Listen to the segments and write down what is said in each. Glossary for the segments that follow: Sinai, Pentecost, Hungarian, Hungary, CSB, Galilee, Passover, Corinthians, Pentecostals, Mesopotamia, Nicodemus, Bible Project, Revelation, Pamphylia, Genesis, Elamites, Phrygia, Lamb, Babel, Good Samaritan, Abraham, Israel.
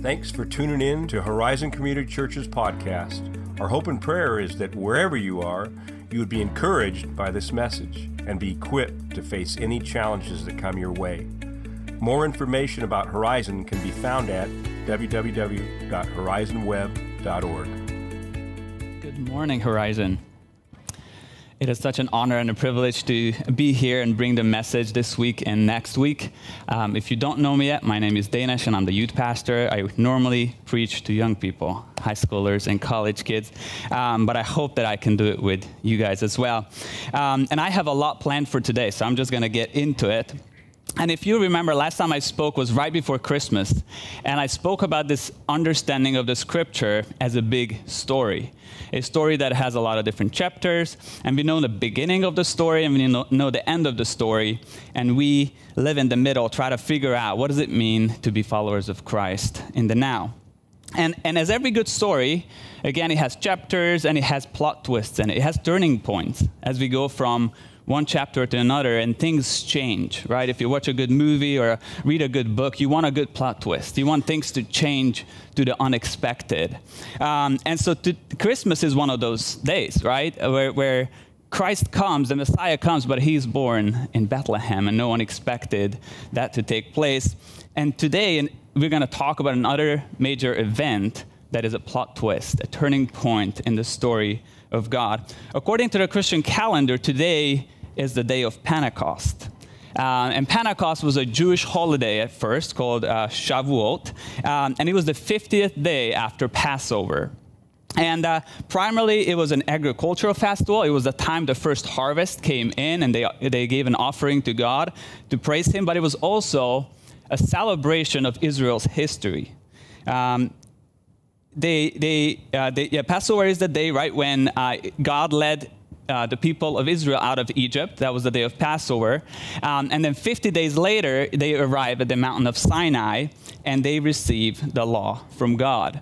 Thanks for tuning in to Horizon Community Church's podcast. Our hope and prayer is that wherever you are, you would be encouraged by this message and be equipped to face any challenges that come your way. More information about Horizon can be found at www.horizonweb.org. Good morning, Horizon. It is such an honor and a privilege to be here and bring the message this week and next week. If you don't know me yet, my name is Danesh and I'm the youth pastor. I normally preach to young people, high schoolers and college kids, but I hope that I can do it with you guys as well. And I have a lot planned for today, so I'm just going to get into it. And if you remember, last time I spoke was right before Christmas, and I spoke about this understanding of the scripture as a big story, a story that has a lot of different chapters, and we know the beginning of the story, and we know the end of the story, and we live in the middle, try to figure out what does it mean to be followers of Christ in the now. And as every good story, again, it has chapters, and it has plot twists, and it has turning points as we go from one chapter to another, and things change, right? If you watch a good movie or read a good book, you want a good plot twist. You want things to change to the unexpected. And so Christmas is one of those days, right? Where Christ comes, the Messiah comes, but he's born in Bethlehem, and no one expected that to take place. And today, we're gonna talk about another major event that is a plot twist, a turning point in the story of God. According to the Christian calendar, today is the day of Pentecost. And Pentecost was a Jewish holiday at first called Shavuot, and it was the 50th day after Passover. And primarily, it was an agricultural festival. It was the time the first harvest came in, and they gave an offering to God to praise him, but it was also a celebration of Israel's history. Passover is the day, right, when God led the people of Israel out of Egypt. That was the day of Passover. And then 50 days later, they arrive at the mountain of Sinai, and they receive the law from God.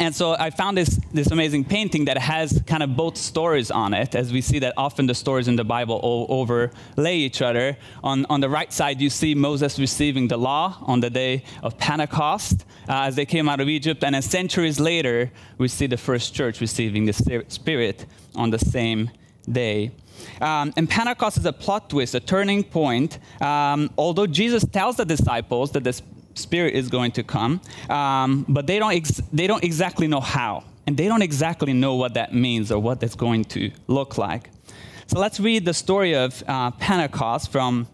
And so I found this amazing painting that has kind of both stories on it, as we see that often the stories in the Bible all overlay each other. On the right side, you see Moses receiving the law on the day of Pentecost as they came out of Egypt. And then centuries later, we see the first church receiving the Spirit on the same day. And Pentecost is a plot twist, a turning point. Although Jesus tells the disciples that the Spirit is going to come, but they don't exactly know how, and they don't exactly know what that means or what that's going to look like. So let's read the story of Pentecost from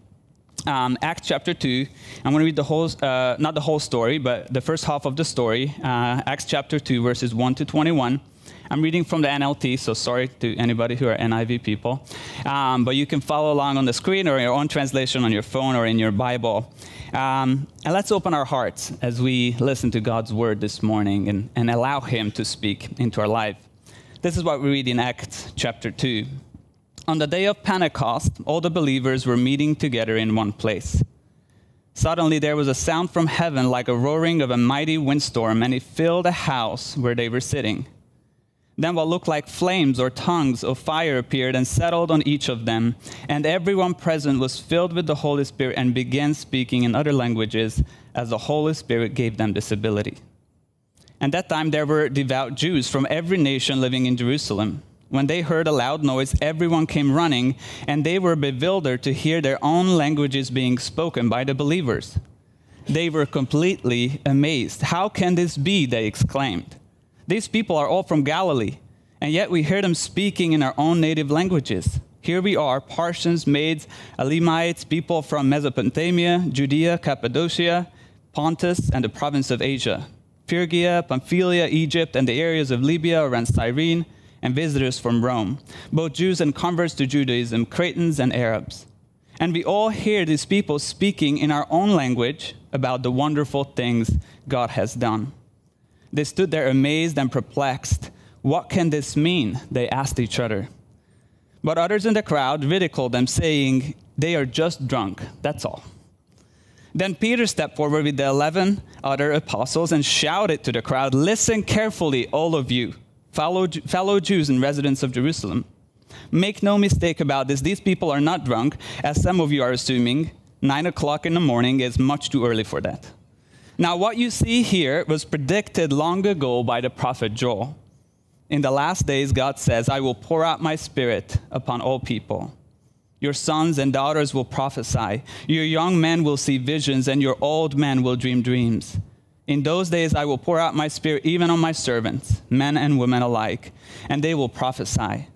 Acts chapter 2. I'm going to read the whole, not the whole story, but the first half of the story, Acts chapter 2, verses 1 to 21. I'm reading from the NLT, so sorry to anybody who are NIV people, but you can follow along on the screen or your own translation on your phone or in your Bible. And let's open our hearts as we listen to God's word this morning and allow him to speak into our life. This is what we read in Acts chapter 2. On the day of Pentecost, all the believers were meeting together in one place. Suddenly there was a sound from heaven like a roaring of a mighty windstorm, and it filled the house where they were sitting. Then what looked like flames or tongues of fire appeared and settled on each of them, and everyone present was filled with the Holy Spirit and began speaking in other languages as the Holy Spirit gave them this ability. And that time there were devout Jews from every nation living in Jerusalem. When they heard a loud noise, everyone came running, and they were bewildered to hear their own languages being spoken by the believers. They were completely amazed. "How can this be?" they exclaimed. "These people are all from Galilee, and yet we hear them speaking in our own native languages. Here we are, Parthians, Medes, Elamites, people from Mesopotamia, Judea, Cappadocia, Pontus, and the province of Asia, Phrygia, Pamphylia, Egypt, and the areas of Libya around Cyrene, and visitors from Rome, both Jews and converts to Judaism, Cretans and Arabs. And we all hear these people speaking in our own language about the wonderful things God has done." They stood there amazed and perplexed. "What can this mean?" they asked each other. But others in the crowd ridiculed them, saying, "They are just drunk, that's all." Then Peter stepped forward with the 11 other apostles and shouted to the crowd, "Listen carefully, all of you, fellow Jews and residents of Jerusalem. Make no mistake about this, these people are not drunk, as some of you are assuming. 9 o'clock in the morning is much too early for that. Now, what you see here was predicted long ago by the prophet Joel. In the last days, God says, I will pour out my spirit upon all people. Your sons and daughters will prophesy. Your young men will see visions, and your old men will dream dreams. In those days, I will pour out my spirit even on my servants, men and women alike, and they will prophesy.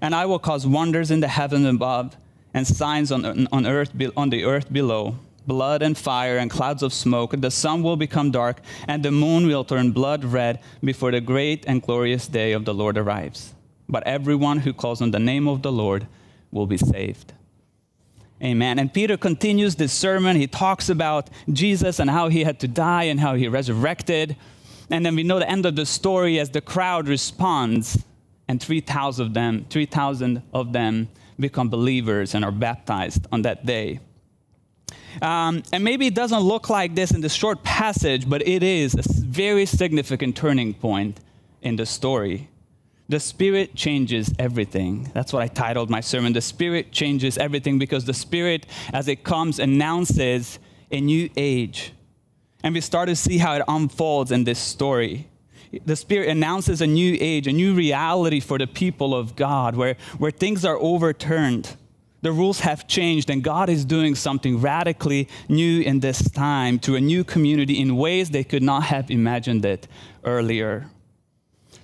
And I will cause wonders in the heavens above and signs on the earth below, blood and fire and clouds of smoke. The sun will become dark, and the moon will turn blood red before the great and glorious day of the Lord arrives. But everyone who calls on the name of the Lord will be saved. Amen. And Peter continues this sermon. He talks about Jesus and how he had to die and how he resurrected. And then we know the end of the story as the crowd responds, and 3,000 of them become believers and are baptized on that day. And maybe it doesn't look like this in this short passage, but it is a very significant turning point in the story. The Spirit changes everything. That's what I titled my sermon. The Spirit changes everything, because the Spirit, as it comes, announces a new age. And we start to see how it unfolds in this story. The Spirit announces a new age, a new reality for the people of God, where things are overturned. The rules have changed, and God is doing something radically new in this time to a new community in ways they could not have imagined it earlier.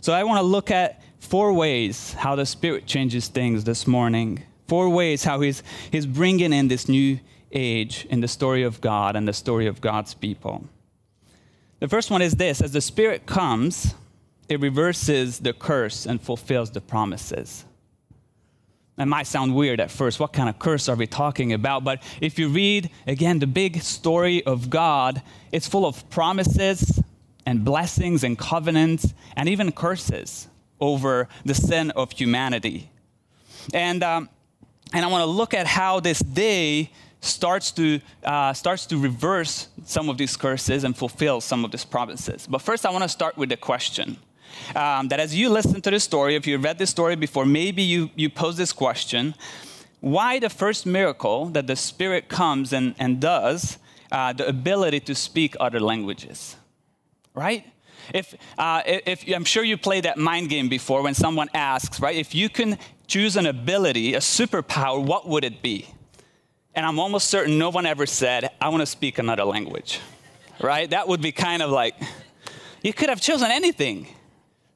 So I want to look at 4 ways how the Spirit changes things this morning. 4 ways how he's bringing in this new age in the story of God and the story of God's people. The first one is this: as the Spirit comes, it reverses the curse and fulfills the promises. That might sound weird at first. What kind of curse are we talking about? But if you read, again, the big story of God, it's full of promises and blessings and covenants and even curses over the sin of humanity. And I want to look at how this day starts to reverse some of these curses and fulfill some of these promises. But first, I want to start with the question that as you listen to this story, if you read this story before, maybe you pose this question: why the first miracle that the Spirit comes and does, the ability to speak other languages, right? If I'm sure you played that mind game before when someone asks, right, if you can choose an ability, a superpower, what would it be? And I'm almost certain no one ever said, I want to speak another language, right? That would be kind of like, you could have chosen anything.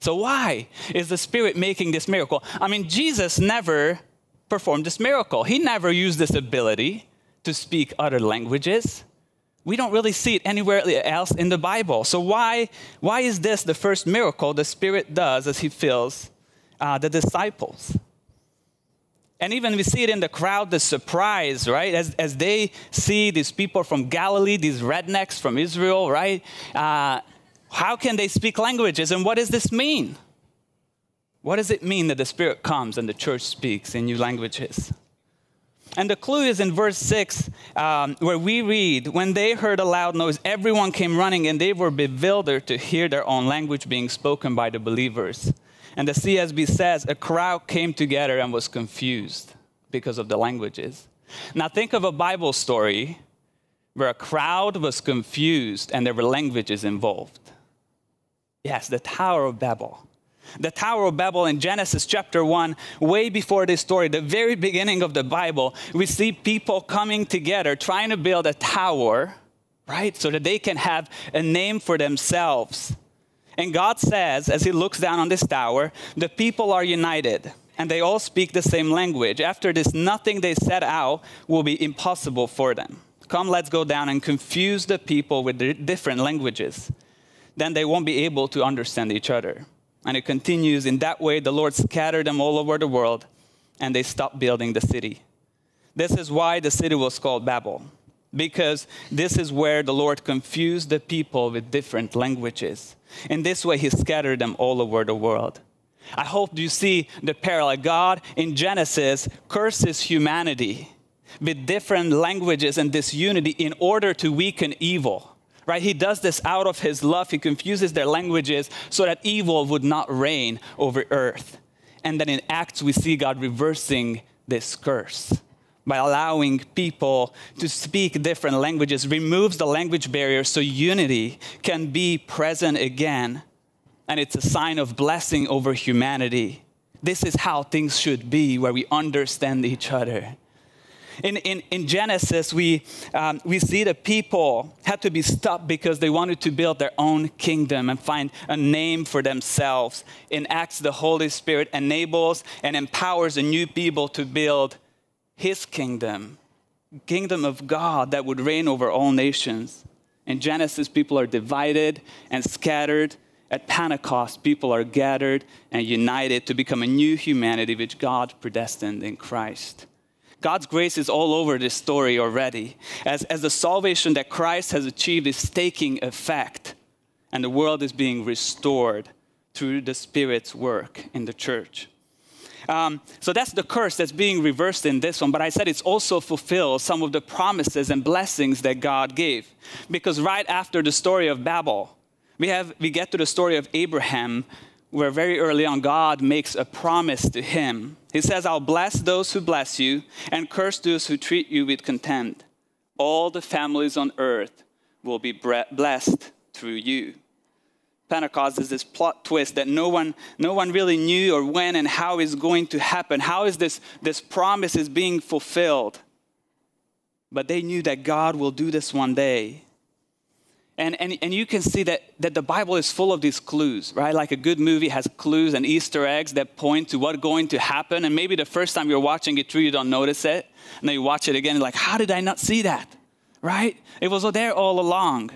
So why is the Spirit making this miracle? I mean, Jesus never performed this miracle. He never used this ability to speak other languages. We don't really see it anywhere else in the Bible. So why is this the first miracle the Spirit does as he fills the disciples? And even we see it in the crowd, the surprise, right? As they see these people from Galilee, these rednecks from Israel, right? How can they speak languages? And what does this mean? What does it mean that the Spirit comes and the church speaks in new languages? And the clue is in verse 6, where we read, when they heard a loud noise, everyone came running, and they were bewildered to hear their own language being spoken by the believers. And the CSB says, a crowd came together and was confused because of the languages. Now think of a Bible story where a crowd was confused and there were languages involved. Yes, the Tower of Babel. The Tower of Babel in Genesis chapter 1, way before this story, the very beginning of the Bible, we see people coming together, trying to build a tower, right, so that they can have a name for themselves. And God says, as he looks down on this tower, the people are united, and they all speak the same language. After this, nothing they set out will be impossible for them. Come, let's go down and confuse the people with their different languages. Then they won't be able to understand each other. And it continues, in that way, the Lord scattered them all over the world, and they stopped building the city. This is why the city was called Babel, because this is where the Lord confused the people with different languages. In this way, he scattered them all over the world. I hope you see the parallel. God in Genesis curses humanity with different languages and disunity in order to weaken evil. Right? He does this out of his love. He confuses their languages so that evil would not reign over earth. And then in Acts, we see God reversing this curse by allowing people to speak different languages, removes the language barrier so unity can be present again. And it's a sign of blessing over humanity. This is how things should be, where we understand each other. In Genesis, we see the people had to be stopped because they wanted to build their own kingdom and find a name for themselves. In Acts, the Holy Spirit enables and empowers a new people to build His kingdom of God that would reign over all nations. In Genesis, people are divided and scattered. At Pentecost, people are gathered and united to become a new humanity which God predestined in Christ. God's grace is all over this story already, as the salvation that Christ has achieved is taking effect, and the world is being restored through the Spirit's work in the church. So that's the curse that's being reversed in this one, but I said it's also fulfills some of the promises and blessings that God gave. Because right after the story of Babel, we get to the story of Abraham, where very early on God makes a promise to him. He says, I'll bless those who bless you and curse those who treat you with contempt. All the families on earth will be blessed through you. Pentecost is this plot twist that no one really knew or when and how is going to happen. How is this promise is being fulfilled? But they knew that God will do this one day. And you can see that the Bible is full of these clues, right? Like a good movie has clues and Easter eggs that point to what's going to happen. And maybe the first time you're watching it through, you don't notice it. And then you watch it again, like, how did I not see that, right? It was there all along.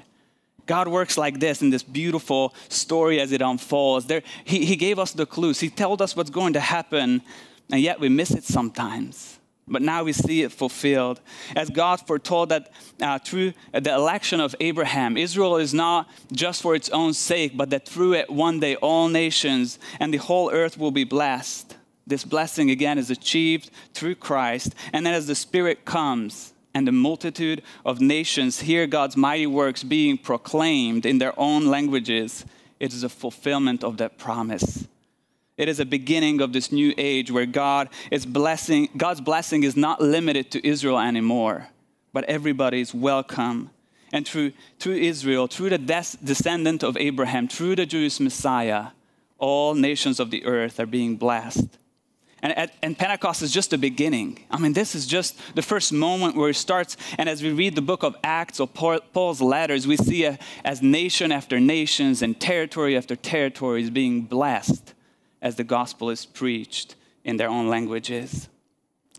God works like this in this beautiful story as it unfolds. He gave us the clues. He told us what's going to happen, and yet we miss it sometimes. But now we see it fulfilled. As God foretold that through the election of Abraham, Israel is not just for its own sake, but that through it one day all nations and the whole earth will be blessed. This blessing again is achieved through Christ. And then as the Spirit comes and the multitude of nations hear God's mighty works being proclaimed in their own languages, it is a fulfillment of that promise. It is a beginning of this new age where God's blessing is not limited to Israel anymore, but everybody is welcome. And through Israel, through the descendant of Abraham, through the Jewish Messiah, all nations of the earth are being blessed. And Pentecost is just the beginning. I mean, this is just the first moment where it starts. And as we read the book of Acts or Paul's letters, we see as nation after nations and territory after territory is being blessed as the gospel is preached in their own languages.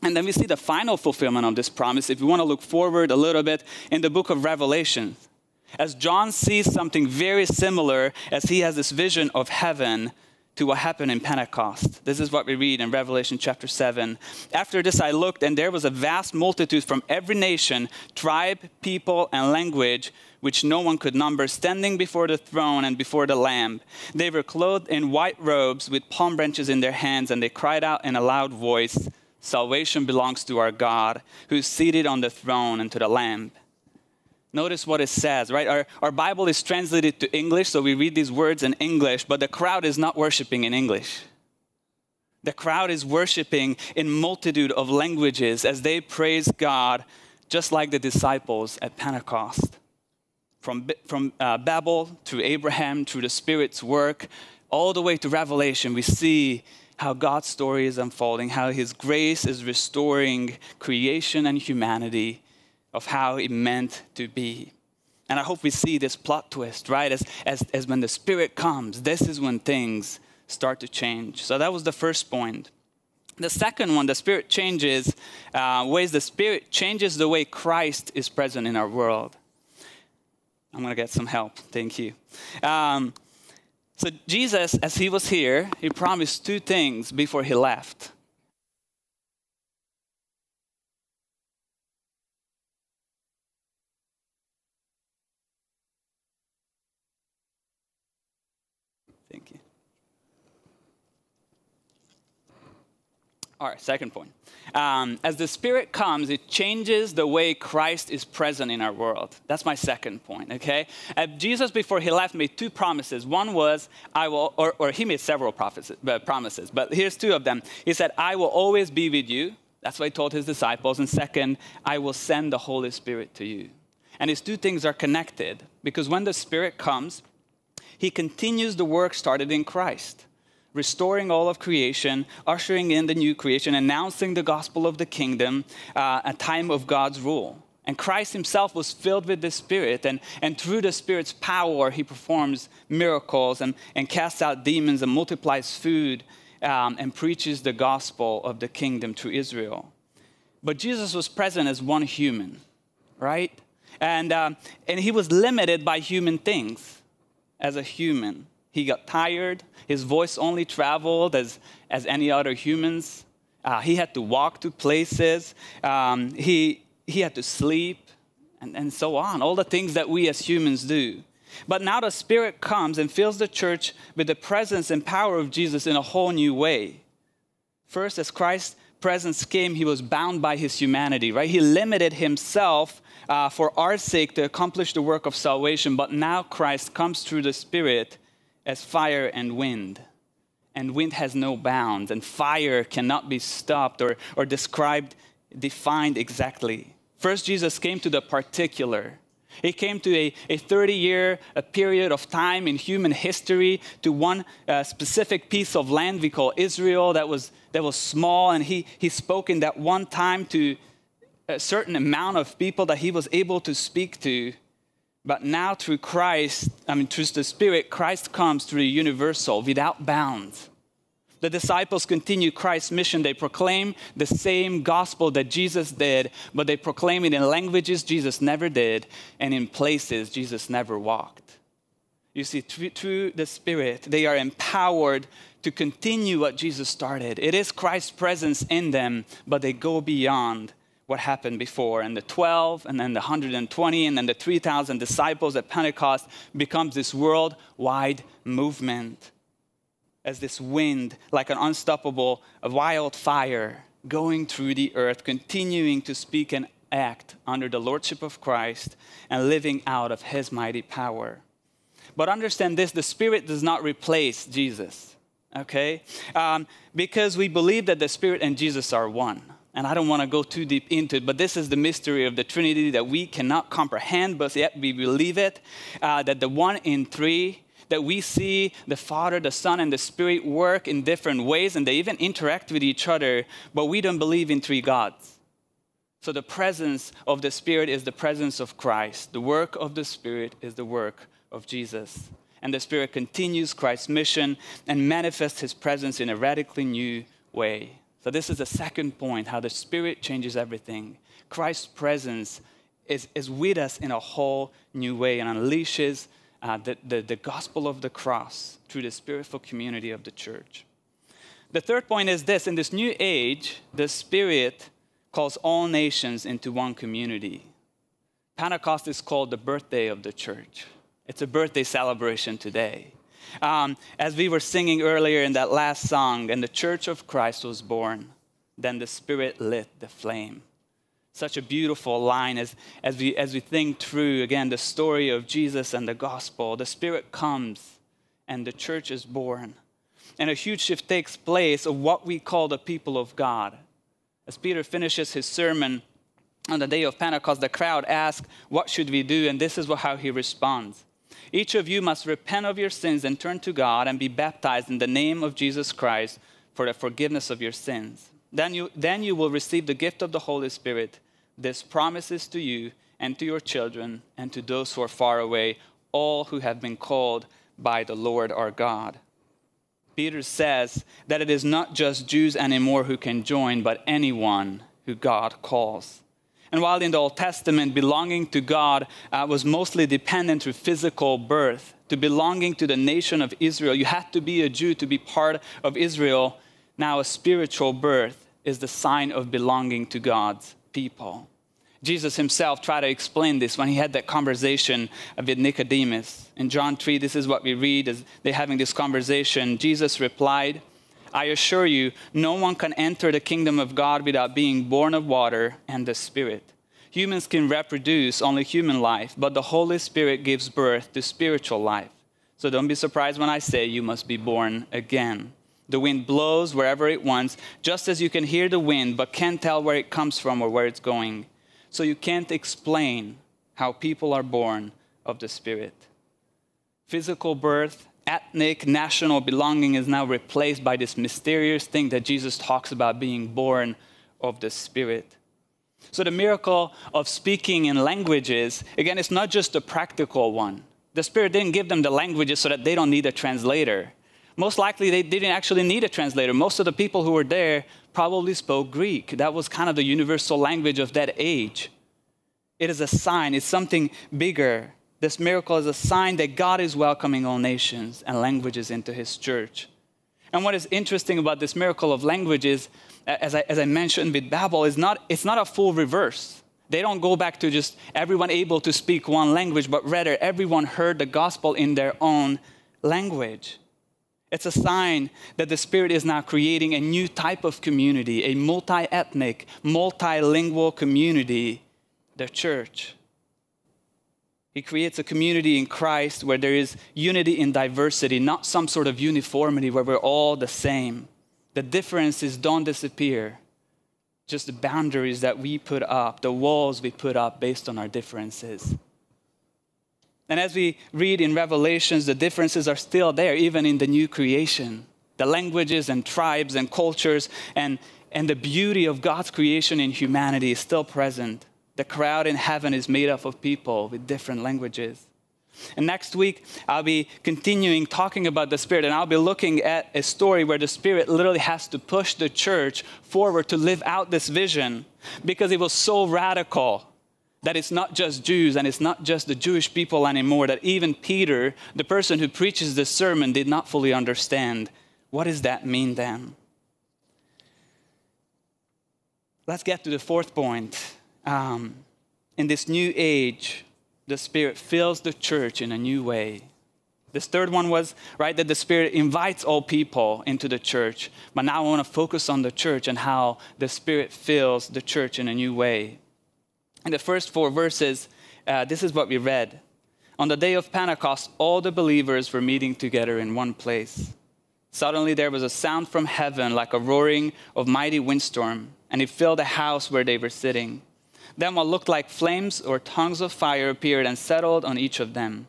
And then we see the final fulfillment of this promise, if you want to look forward a little bit, in the book of Revelation. As John sees something very similar, as he has this vision of heaven, to what happened in Pentecost. This is what we read in Revelation chapter 7. After this I looked, and there was a vast multitude from every nation, tribe, people, and language, which no one could number, standing before the throne and before the Lamb. They were clothed in white robes with palm branches in their hands, and they cried out in a loud voice, "Salvation belongs to our God, who is seated on the throne, and to the Lamb." Notice what it says, right? Our Bible is translated to English, so we read these words in English, but the crowd is not worshiping in English. The crowd is worshiping in multitude of languages as they praise God, just like the disciples at Pentecost. From Babel to Abraham, through the Spirit's work, all the way to Revelation, we see how God's story is unfolding, how His grace is restoring creation and humanity, of how it meant to be. And I hope we see this plot twist, right? As when the Spirit comes, this is when things start to change. So that was the first point. The second one, the Spirit changes the way Christ is present in our world. I'm gonna get some help, thank you. So Jesus, as He was here, He promised two things before He left. All right, second point. As the Spirit comes, it changes the way Christ is present in our world. That's my second point, okay? Jesus, before He left, made two promises. One was, He made several promises, but here's two of them. He said, I will always be with you. That's why he told his disciples. And second, I will send the Holy Spirit to you. And these two things are connected, because when the Spirit comes, he continues the work started in Christ, restoring all of creation, ushering in the new creation, announcing the gospel of the kingdom, a time of God's rule. And Christ himself was filled with the Spirit, and through the Spirit's power, he performs miracles and casts out demons and multiplies food and preaches the gospel of the kingdom to Israel. But Jesus was present as one human, right? And he was limited by human things as a human. He got tired. His voice only traveled as any other humans. He had to walk to places. He had to sleep and so on, all the things that we as humans do. But now the Spirit comes and fills the church with the presence and power of Jesus in a whole new way. First, as Christ's presence came, he was bound by his humanity, right? He limited himself for our sake to accomplish the work of salvation. But now Christ comes through the Spirit as fire and wind has no bounds, and fire cannot be stopped or described, defined exactly. First, Jesus came to the particular. He came to a 30-year period of time in human history, to one specific piece of land we call Israel that was small, and he spoke in that one time to a certain amount of people that he was able to speak to. But now through Christ, through the Spirit, Christ comes through the universal, without bounds. The disciples continue Christ's mission. They proclaim the same gospel that Jesus did, but they proclaim it in languages Jesus never did and in places Jesus never walked. You see, through the Spirit, they are empowered to continue what Jesus started. It is Christ's presence in them, but they go beyond what happened before. And the 12, and then the 120, and then the 3,000 disciples at Pentecost becomes this worldwide movement, as this wind, like an unstoppable wildfire, going through the earth, continuing to speak and act under the lordship of Christ and living out of his mighty power. But understand this, the Spirit does not replace Jesus, okay? Because we believe that the Spirit and Jesus are one. And I don't want to go too deep into it, but this is the mystery of the Trinity that we cannot comprehend, but yet we believe it, that the one in three, that we see the Father, the Son, and the Spirit work in different ways, and they even interact with each other, but we don't believe in three gods. So the presence of the Spirit is the presence of Christ. The work of the Spirit is the work of Jesus. And the Spirit continues Christ's mission and manifests his presence in a radically new way. So this is the second point, how the Spirit changes everything. Christ's presence is with us in a whole new way and unleashes the gospel of the cross through the spiritual community of the church. The third point is this. In this new age, the Spirit calls all nations into one community. Pentecost is called the birthday of the church. It's a birthday celebration today. As we were singing earlier in that last song, and the church of Christ was born, then the Spirit lit the flame. Such a beautiful line as we think through, again, the story of Jesus and the gospel. The Spirit comes and the church is born. And a huge shift takes place of what we call the people of God. As Peter finishes his sermon on the day of Pentecost, the crowd asks, what should we do? And this is how he responds. Each of you must repent of your sins and turn to God and be baptized in the name of Jesus Christ for the forgiveness of your sins. Then you will receive the gift of the Holy Spirit. This promises to you and to your children and to those who are far away, all who have been called by the Lord our God. Peter says that it is not just Jews anymore who can join, but anyone who God calls. And while in the Old Testament, belonging to God was mostly dependent through physical birth, to belonging to the nation of Israel, you had to be a Jew to be part of Israel. Now a spiritual birth is the sign of belonging to God's people. Jesus himself tried to explain this when he had that conversation with Nicodemus. In John 3, this is what we read as they're having this conversation. Jesus replied, I assure you, no one can enter the kingdom of God without being born of water and the Spirit. Humans can reproduce only human life, but the Holy Spirit gives birth to spiritual life. So don't be surprised when I say you must be born again. The wind blows wherever it wants, just as you can hear the wind, but can't tell where it comes from or where it's going. So you can't explain how people are born of the Spirit. Physical birth, ethnic, national belonging is now replaced by this mysterious thing that Jesus talks about, being born of the Spirit. So the miracle of speaking in languages, again, it's not just a practical one. The Spirit didn't give them the languages so that they don't need a translator. Most likely, they didn't actually need a translator. Most of the people who were there probably spoke Greek. That was kind of the universal language of that age. It is a sign. It's something bigger. This miracle is a sign that God is welcoming all nations and languages into His church. And what is interesting about this miracle of languages, as I mentioned with Babel, is it's not a full reverse. They don't go back to just everyone able to speak one language, but rather everyone heard the gospel in their own language. It's a sign that the Spirit is now creating a new type of community, a multi-ethnic, multilingual community, the church. He creates a community in Christ where there is unity in diversity, not some sort of uniformity where we're all the same. The differences don't disappear, just the boundaries that we put up, the walls we put up based on our differences. And as we read in Revelations, the differences are still there, even in the new creation. The languages and tribes and cultures and the beauty of God's creation in humanity is still present. The crowd in heaven is made up of people with different languages. And next week, I'll be continuing talking about the Spirit, and I'll be looking at a story where the Spirit literally has to push the church forward to live out this vision, because it was so radical that it's not just Jews and it's not just the Jewish people anymore, that even Peter, the person who preaches this sermon, did not fully understand. What does that mean then? Let's get to the fourth point. In this new age, the Spirit fills the church in a new way. This third one was, right, that the Spirit invites all people into the church. But now I want to focus on the church and how the Spirit fills the church in a new way. In the first four verses, this is what we read. On the day of Pentecost, all the believers were meeting together in one place. Suddenly there was a sound from heaven like a roaring of mighty windstorm, and it filled the house where they were sitting. Then what looked like flames or tongues of fire appeared and settled on each of them.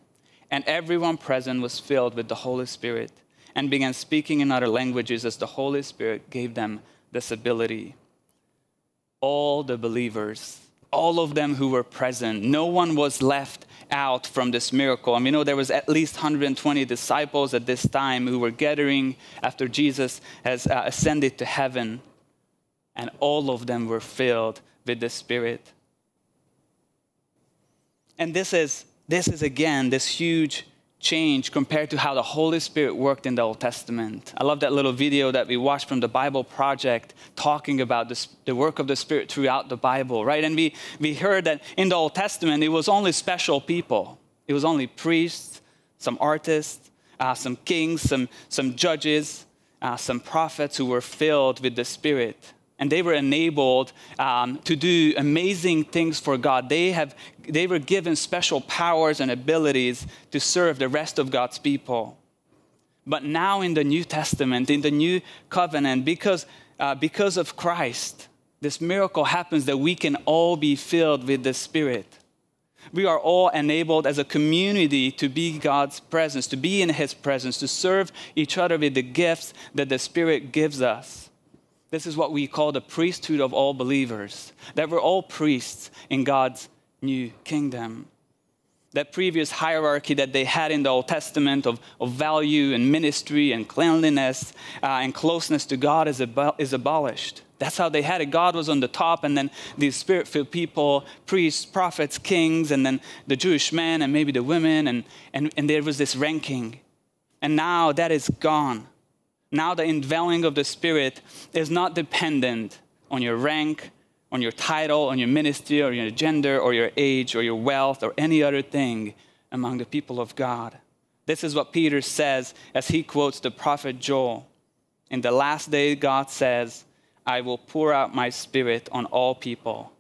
And everyone present was filled with the Holy Spirit and began speaking in other languages as the Holy Spirit gave them this ability. All the believers, all of them who were present, no one was left out from this miracle. And we know there was at least 120 disciples at this time who were gathering after Jesus has ascended to heaven. And all of them were filled with the Spirit. And this is again, this huge change compared to how the Holy Spirit worked in the Old Testament. I love that little video that we watched from the Bible Project talking about this, the work of the Spirit throughout the Bible, right? And we heard that in the Old Testament, it was only special people. It was only priests, some artists, some kings, some judges, some prophets who were filled with the Spirit. And they were enabled to do amazing things for God. They were given special powers and abilities to serve the rest of God's people. But now in the New Testament, in the New Covenant, because of Christ, this miracle happens that we can all be filled with the Spirit. We are all enabled as a community to be God's presence, to be in His presence, to serve each other with the gifts that the Spirit gives us. This is what we call the priesthood of all believers, that we're all priests in God's new kingdom. That previous hierarchy that they had in the Old Testament of value and ministry and cleanliness and closeness to God is abolished. That's how they had it. God was on the top, and then these Spirit-filled people, priests, prophets, kings, and then the Jewish men and maybe the women, and there was this ranking. And now that is gone. Now the indwelling of the Spirit is not dependent on your rank, on your title, on your ministry, or your gender, or your age, or your wealth, or any other thing among the people of God. This is what Peter says as he quotes the prophet Joel. In the last day, God says, I will pour out my Spirit on all people.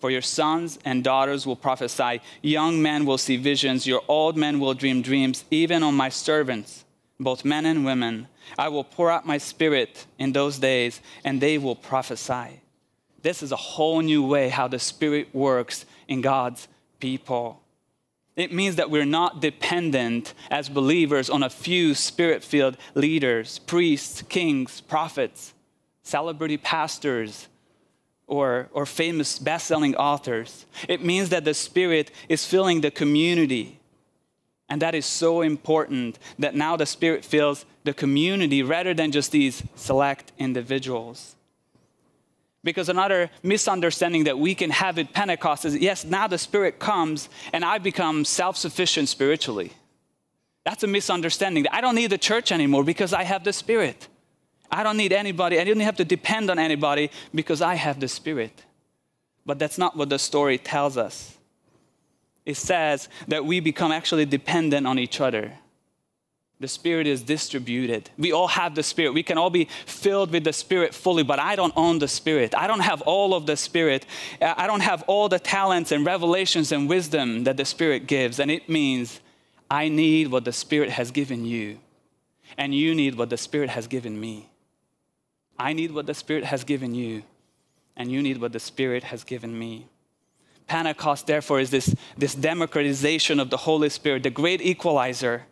For your sons and daughters will prophesy, young men will see visions, your old men will dream dreams, even on my servants. both men and women. I will pour out my spirit in those days, and they will prophesy. This is a whole new way how the Spirit works in God's people. It means that we're not dependent as believers on a few Spirit-filled leaders, priests, kings, prophets, celebrity pastors, or famous best-selling authors. It means that the Spirit is filling the community. And that is so important, that now the Spirit fills the community rather than just these select individuals. Because another misunderstanding that we can have at Pentecost is, yes, now the Spirit comes and I become self-sufficient spiritually. That's a misunderstanding. I don't need the church anymore because I have the Spirit. I don't need anybody. I didn't have to depend on anybody because I have the Spirit. But that's not what the story tells us. It says that we become actually dependent on each other. The Spirit is distributed. We all have the Spirit. We can all be filled with the Spirit fully, but I don't own the Spirit. I don't have all of the Spirit. I don't have all the talents and revelations and wisdom that the Spirit gives. And it means I need what the Spirit has given you, and you need what the Spirit has given me. I need what the Spirit has given you, and you need what the Spirit has given me. Pentecost, therefore, is this democratization of the Holy Spirit, the great equalizer,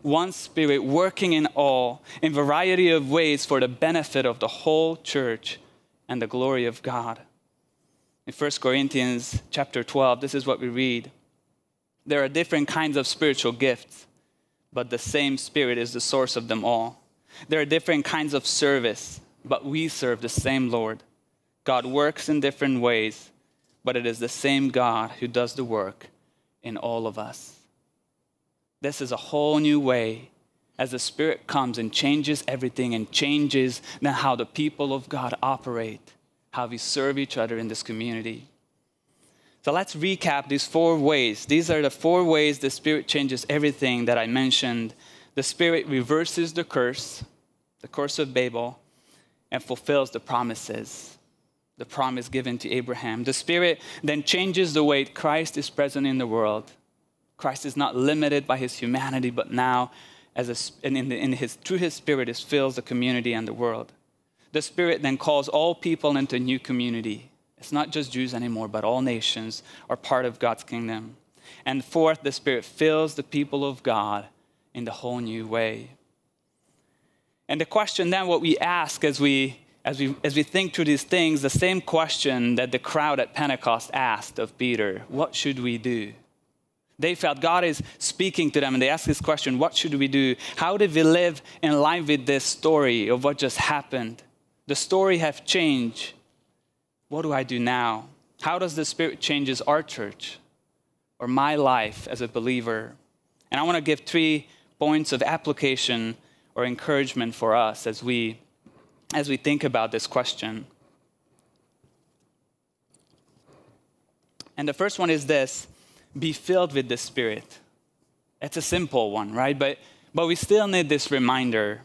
one Spirit working in all, in variety of ways for the benefit of the whole church and the glory of God. In 1 Corinthians chapter 12, this is what we read. There are different kinds of spiritual gifts, but the same Spirit is the source of them all. There are different kinds of service, but we serve the same Lord. God works in different ways, but it is the same God who does the work in all of us. This is a whole new way as the Spirit comes and changes everything and changes then how the people of God operate, how we serve each other in this community. So let's recap these 4 ways. These are the 4 ways the Spirit changes everything that I mentioned. The Spirit reverses the curse of Babel, and fulfills the promise given to Abraham. The Spirit then changes the way Christ is present in the world. Christ is not limited by his humanity, but now through his Spirit, it fills the community and the world. The Spirit then calls all people into a new community. It's not just Jews anymore, but all nations are part of God's kingdom. And fourth, the Spirit fills the people of God in the whole new way. And the question then, what we ask as we think through these things, the same question that the crowd at Pentecost asked of Peter, what should we do? They felt God is speaking to them, and they asked this question, what should we do? How did we live in line with this story of what just happened? The story have changed. What do I do now? How does the Spirit changes our church or my life as a believer? And I want to give 3 points of application or encouragement for us as we think about this question. And the first one is this: be filled with the Spirit. It's a simple one, right? But we still need this reminder.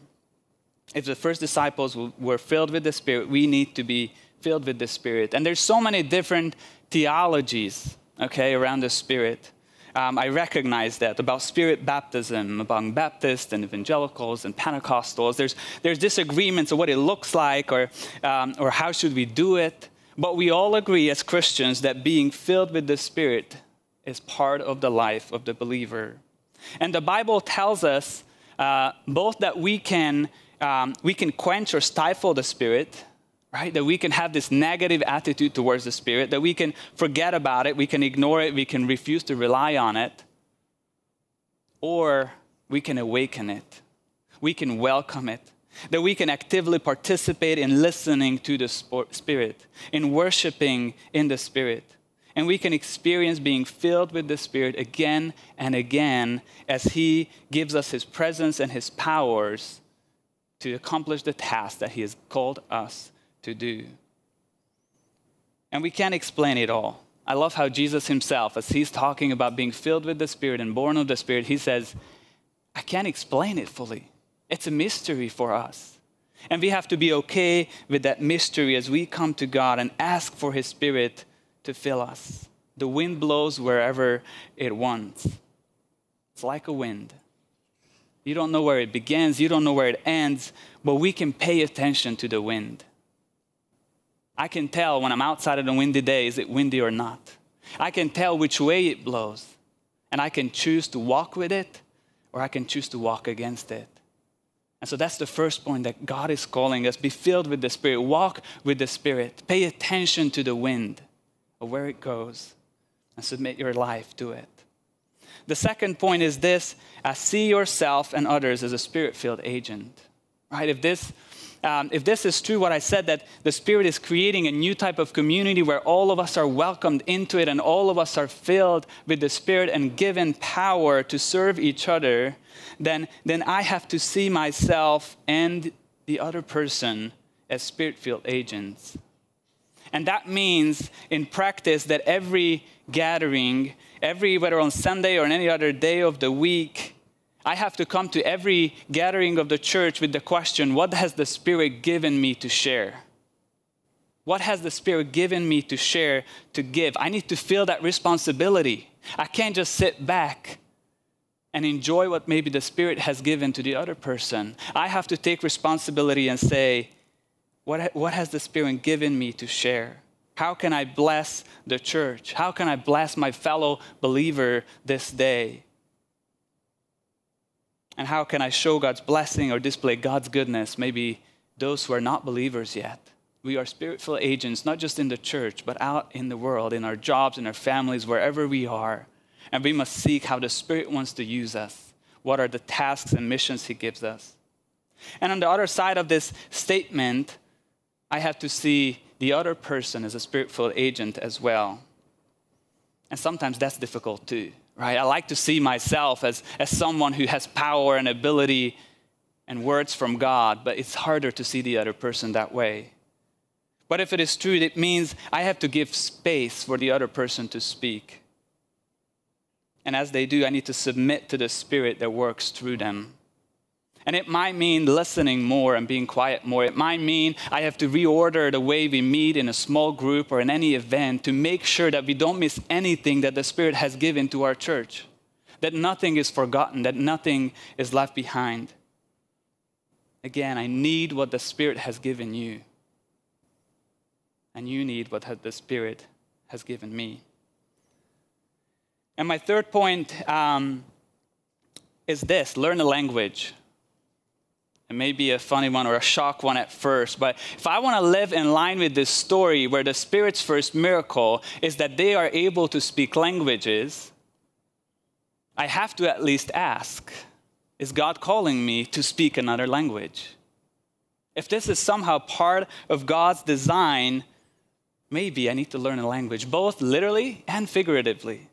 If the first disciples were filled with the Spirit, we need to be filled with the Spirit. And there's so many different theologies, okay, around the Spirit. I recognize that about Spirit baptism, among Baptists and evangelicals and Pentecostals. There's disagreements of what it looks like or how should we do it. But we all agree as Christians that being filled with the Spirit is part of the life of the believer. And the Bible tells us both that we can quench or stifle the Spirit, right? That we can have this negative attitude towards the Spirit, that we can forget about it, we can ignore it, we can refuse to rely on it, or we can awaken it. We can welcome it, that we can actively participate in listening to the Spirit, in worshiping in the Spirit. And we can experience being filled with the Spirit again and again as he gives us his presence and his powers to accomplish the task that he has called us to do. And we can't explain it all. I love how Jesus himself, as he's talking about being filled with the Spirit and born of the Spirit, he says, I can't explain it fully. It's a mystery for us. And we have to be okay with that mystery as we come to God and ask for his Spirit to fill us. The wind blows wherever it wants. It's like a wind. You don't know where it begins. You don't know where it ends. But we can pay attention to the wind. I can tell when I'm outside on a windy day, is it windy or not? I can tell which way it blows. And I can choose to walk with it, or I can choose to walk against it. And so that's the first point, that God is calling us. Be filled with the Spirit. Walk with the Spirit. Pay attention to the wind of where it goes and submit your life to it. The second point is this. See yourself and others as a Spirit-filled agent. Right? If this is true, what I said, that the Spirit is creating a new type of community where all of us are welcomed into it and all of us are filled with the Spirit and given power to serve each other, then I have to see myself and the other person as Spirit-filled agents. And that means, in practice, that every gathering, whether on Sunday or on any other day of the week, I have to come to every gathering of the church with the question, what has the Spirit given me to share? What has the Spirit given me to share, to give? I need to feel that responsibility. I can't just sit back and enjoy what maybe the Spirit has given to the other person. I have to take responsibility and say, what has the Spirit given me to share? How can I bless the church? How can I bless my fellow believer this day? And how can I show God's blessing or display God's goodness? Maybe those who are not believers yet. We are Spirit-filled agents, not just in the church, but out in the world, in our jobs, in our families, wherever we are. And we must seek how the Spirit wants to use us. What are the tasks and missions He gives us? And on the other side of this statement, I have to see the other person as a Spirit-filled agent as well. And sometimes that's difficult too. Right? I like to see myself as someone who has power and ability and words from God, but it's harder to see the other person that way. But if it is true, it means I have to give space for the other person to speak. And as they do, I need to submit to the Spirit that works through them. And it might mean listening more and being quiet more. It might mean I have to reorder the way we meet in a small group or in any event to make sure that we don't miss anything that the Spirit has given to our church, that nothing is forgotten, that nothing is left behind. Again, I need what the Spirit has given you, and you need what the Spirit has given me. And my third point is this, learn a language. It may be a funny one or a shock one at first, but if I want to live in line with this story where the Spirit's first miracle is that they are able to speak languages, I have to at least ask, is God calling me to speak another language? If this is somehow part of God's design, maybe I need to learn a language, both literally and figuratively.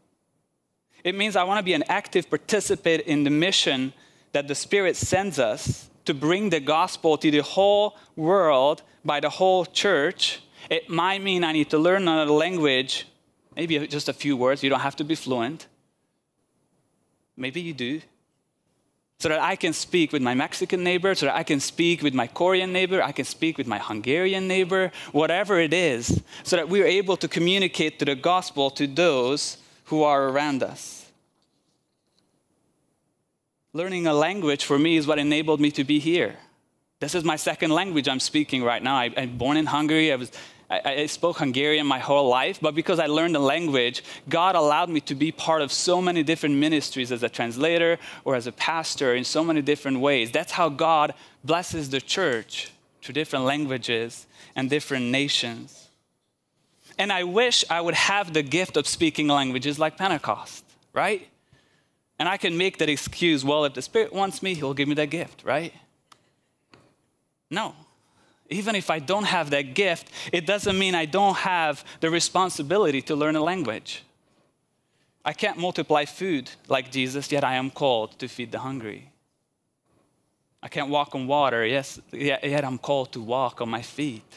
It means I want to be an active participant in the mission that the Spirit sends us to bring the gospel to the whole world by the whole church. It might mean I need to learn another language, maybe just a few words. You don't have to be fluent. Maybe you do. So that I can speak with my Mexican neighbor, so that I can speak with my Korean neighbor, I can speak with my Hungarian neighbor, whatever it is, so that we are able to communicate the gospel to those who are around us. Learning a language for me is what enabled me to be here. This is my second language I'm speaking right now. I'm born in Hungary. I spoke Hungarian my whole life, but because I learned the language, God allowed me to be part of so many different ministries as a translator or as a pastor in so many different ways. That's how God blesses the church, through different languages and different nations. And I wish I would have the gift of speaking languages like Pentecost, right? And I can make that excuse, well, if the Spirit wants me, He'll give me that gift, right? No. Even if I don't have that gift, it doesn't mean I don't have the responsibility to learn a language. I can't multiply food like Jesus, yet I am called to feed the hungry. I can't walk on water, yet I'm called to walk on my feet.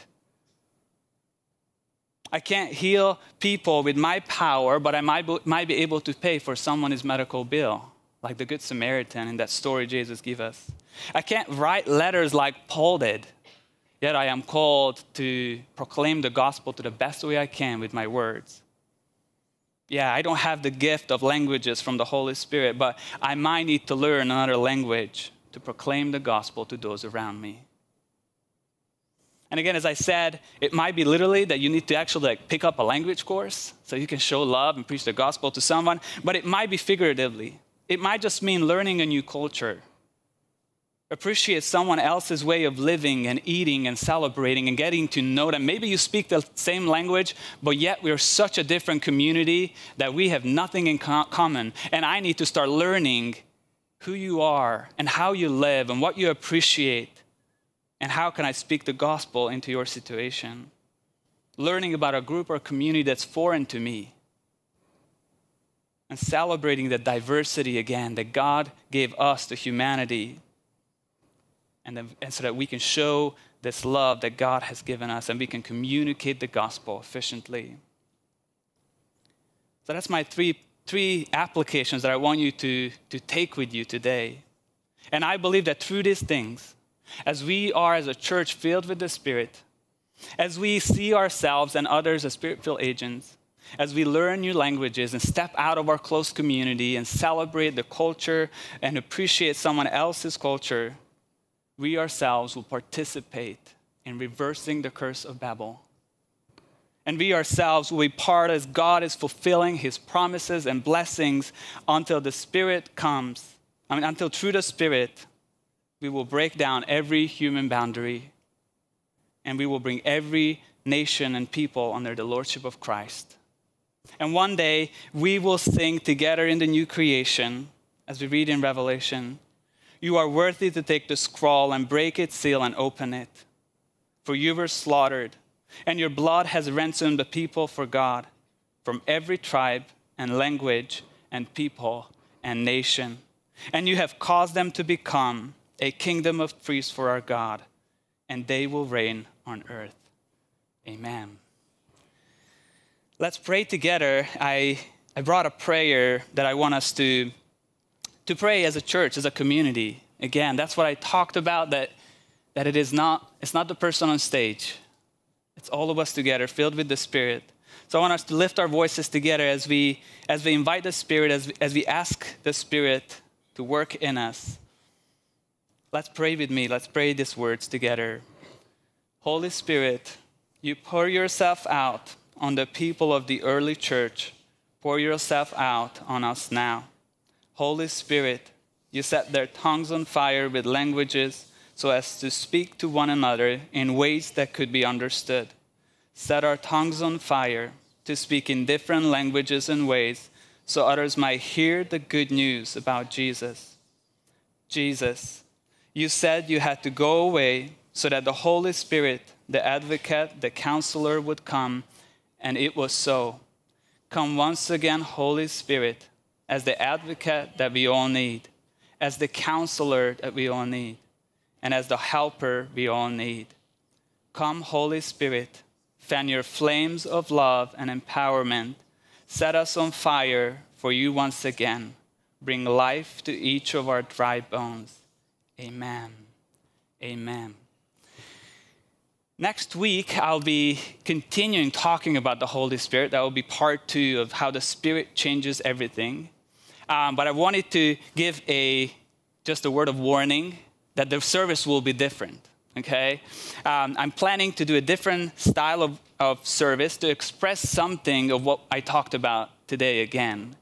I can't heal people with my power, but I might be able to pay for someone's medical bill, like the Good Samaritan in that story Jesus gave us. I can't write letters like Paul did, yet I am called to proclaim the gospel to the best way I can with my words. I don't have the gift of languages from the Holy Spirit, but I might need to learn another language to proclaim the gospel to those around me. And again, as I said, it might be literally that you need to actually pick up a language course so you can show love and preach the gospel to someone, but it might be figuratively. It might just mean learning a new culture. Appreciate someone else's way of living and eating and celebrating and getting to know them. Maybe you speak the same language, but yet we are such a different community that we have nothing in common. And I need to start learning who you are and how you live and what you appreciate. And how can I speak the gospel into your situation? Learning about a group or a community that's foreign to me. And celebrating the diversity again that God gave us to humanity. And so that we can show this love that God has given us and we can communicate the gospel efficiently. So that's my three applications that I want you to take with you today. And I believe that through these things, as we are as a church filled with the Spirit, as we see ourselves and others as Spirit-filled agents, as we learn new languages and step out of our close community and celebrate the culture and appreciate someone else's culture, we ourselves will participate in reversing the curse of Babel. And we ourselves will be part as God is fulfilling his promises and blessings until the Spirit comes. Until through the Spirit, we will break down every human boundary and we will bring every nation and people under the lordship of Christ. And one day we will sing together in the new creation, as we read in Revelation, "You are worthy to take the scroll and break its seal and open it. For you were slaughtered, and your blood has ransomed the people for God from every tribe and language and people and nation. And you have caused them to become a kingdom of priests for our God, and they will reign on earth." Amen. Let's pray together. I brought a prayer that I want us to pray as a church, as a community. Again, that's what I talked about, that it's not the person on stage. It's all of us together, filled with the Spirit. So I want us to lift our voices together as we invite the Spirit, as we ask the Spirit to work in us. Let's pray with me. Let's pray these words together. Holy Spirit, you pour yourself out on the people of the early church. Pour yourself out on us now. Holy Spirit, you set their tongues on fire with languages so as to speak to one another in ways that could be understood. Set our tongues on fire to speak in different languages and ways so others might hear the good news about Jesus. Jesus, you said you had to go away so that the Holy Spirit, the advocate, the counselor would come, and it was so. Come once again, Holy Spirit, as the advocate that we all need, as the counselor that we all need, and as the helper we all need. Come, Holy Spirit, fan your flames of love and empowerment. Set us on fire for you once again. Bring life to each of our dry bones. Amen. Amen. Next week, I'll be continuing talking about the Holy Spirit. That will be part 2 of how the Spirit changes everything. But I wanted to give just a word of warning that the service will be different, okay? I'm planning to do a different style of service to express something of what I talked about today again.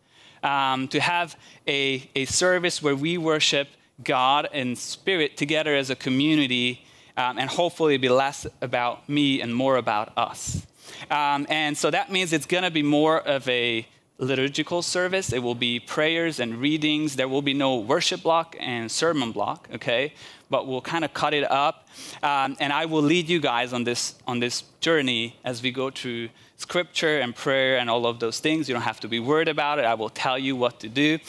To have a service where we worship God and Spirit together as a community, and hopefully be less about me and more about us. And so that means it's going to be more of a liturgical service. It will be prayers and readings. There will be no worship block and sermon block, okay? But we'll kind of cut it up, and I will lead you guys on this journey as we go through Scripture and prayer and all of those things. You don't have to be worried about it. I will tell you what to do.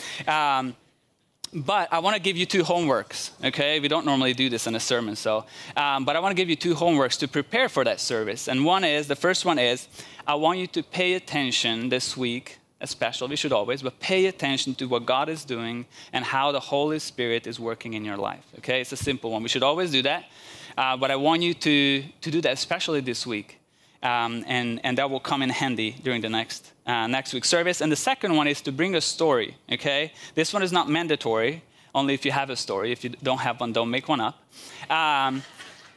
But I want to give you 2 homeworks, okay? We don't normally do this in a sermon, but I want to give you 2 homeworks to prepare for that service. And the first one is, I want you to pay attention this week, especially, we should always, but pay attention to what God is doing and how the Holy Spirit is working in your life, okay? It's a simple one. We should always do that, but I want you to do that, especially this week. and that will come in handy during the next week's service. And the second one is to bring a story, okay? This one is not mandatory, only if you have a story. If you don't have one, don't make one up.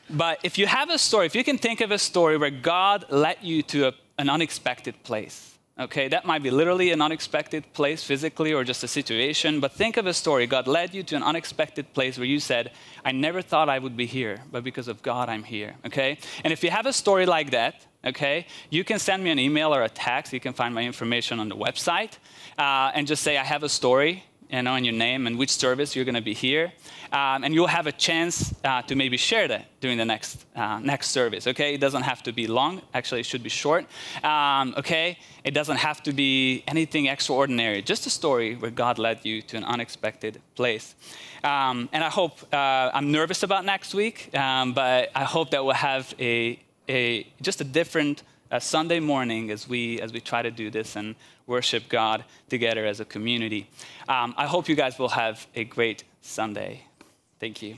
But if you have a story, if you can think of a story where God led you to an unexpected place, okay? That might be literally an unexpected place physically or just a situation, but think of a story. God led you to an unexpected place where you said, I never thought I would be here, but because of God, I'm here, okay? And if you have a story like that, okay, you can send me an email or a text. You can find my information on the website and just say, I have a story, you know, and your name and which service you're going to be here. And you'll have a chance to maybe share that during the next service, okay? It doesn't have to be long. Actually, it should be short, okay? It doesn't have to be anything extraordinary. Just a story where God led you to an unexpected place. And I hope, I'm nervous about next week, but I hope that we'll have just a different Sunday morning as we try to do this and worship God together as a community. I hope you guys will have a great Sunday. Thank you.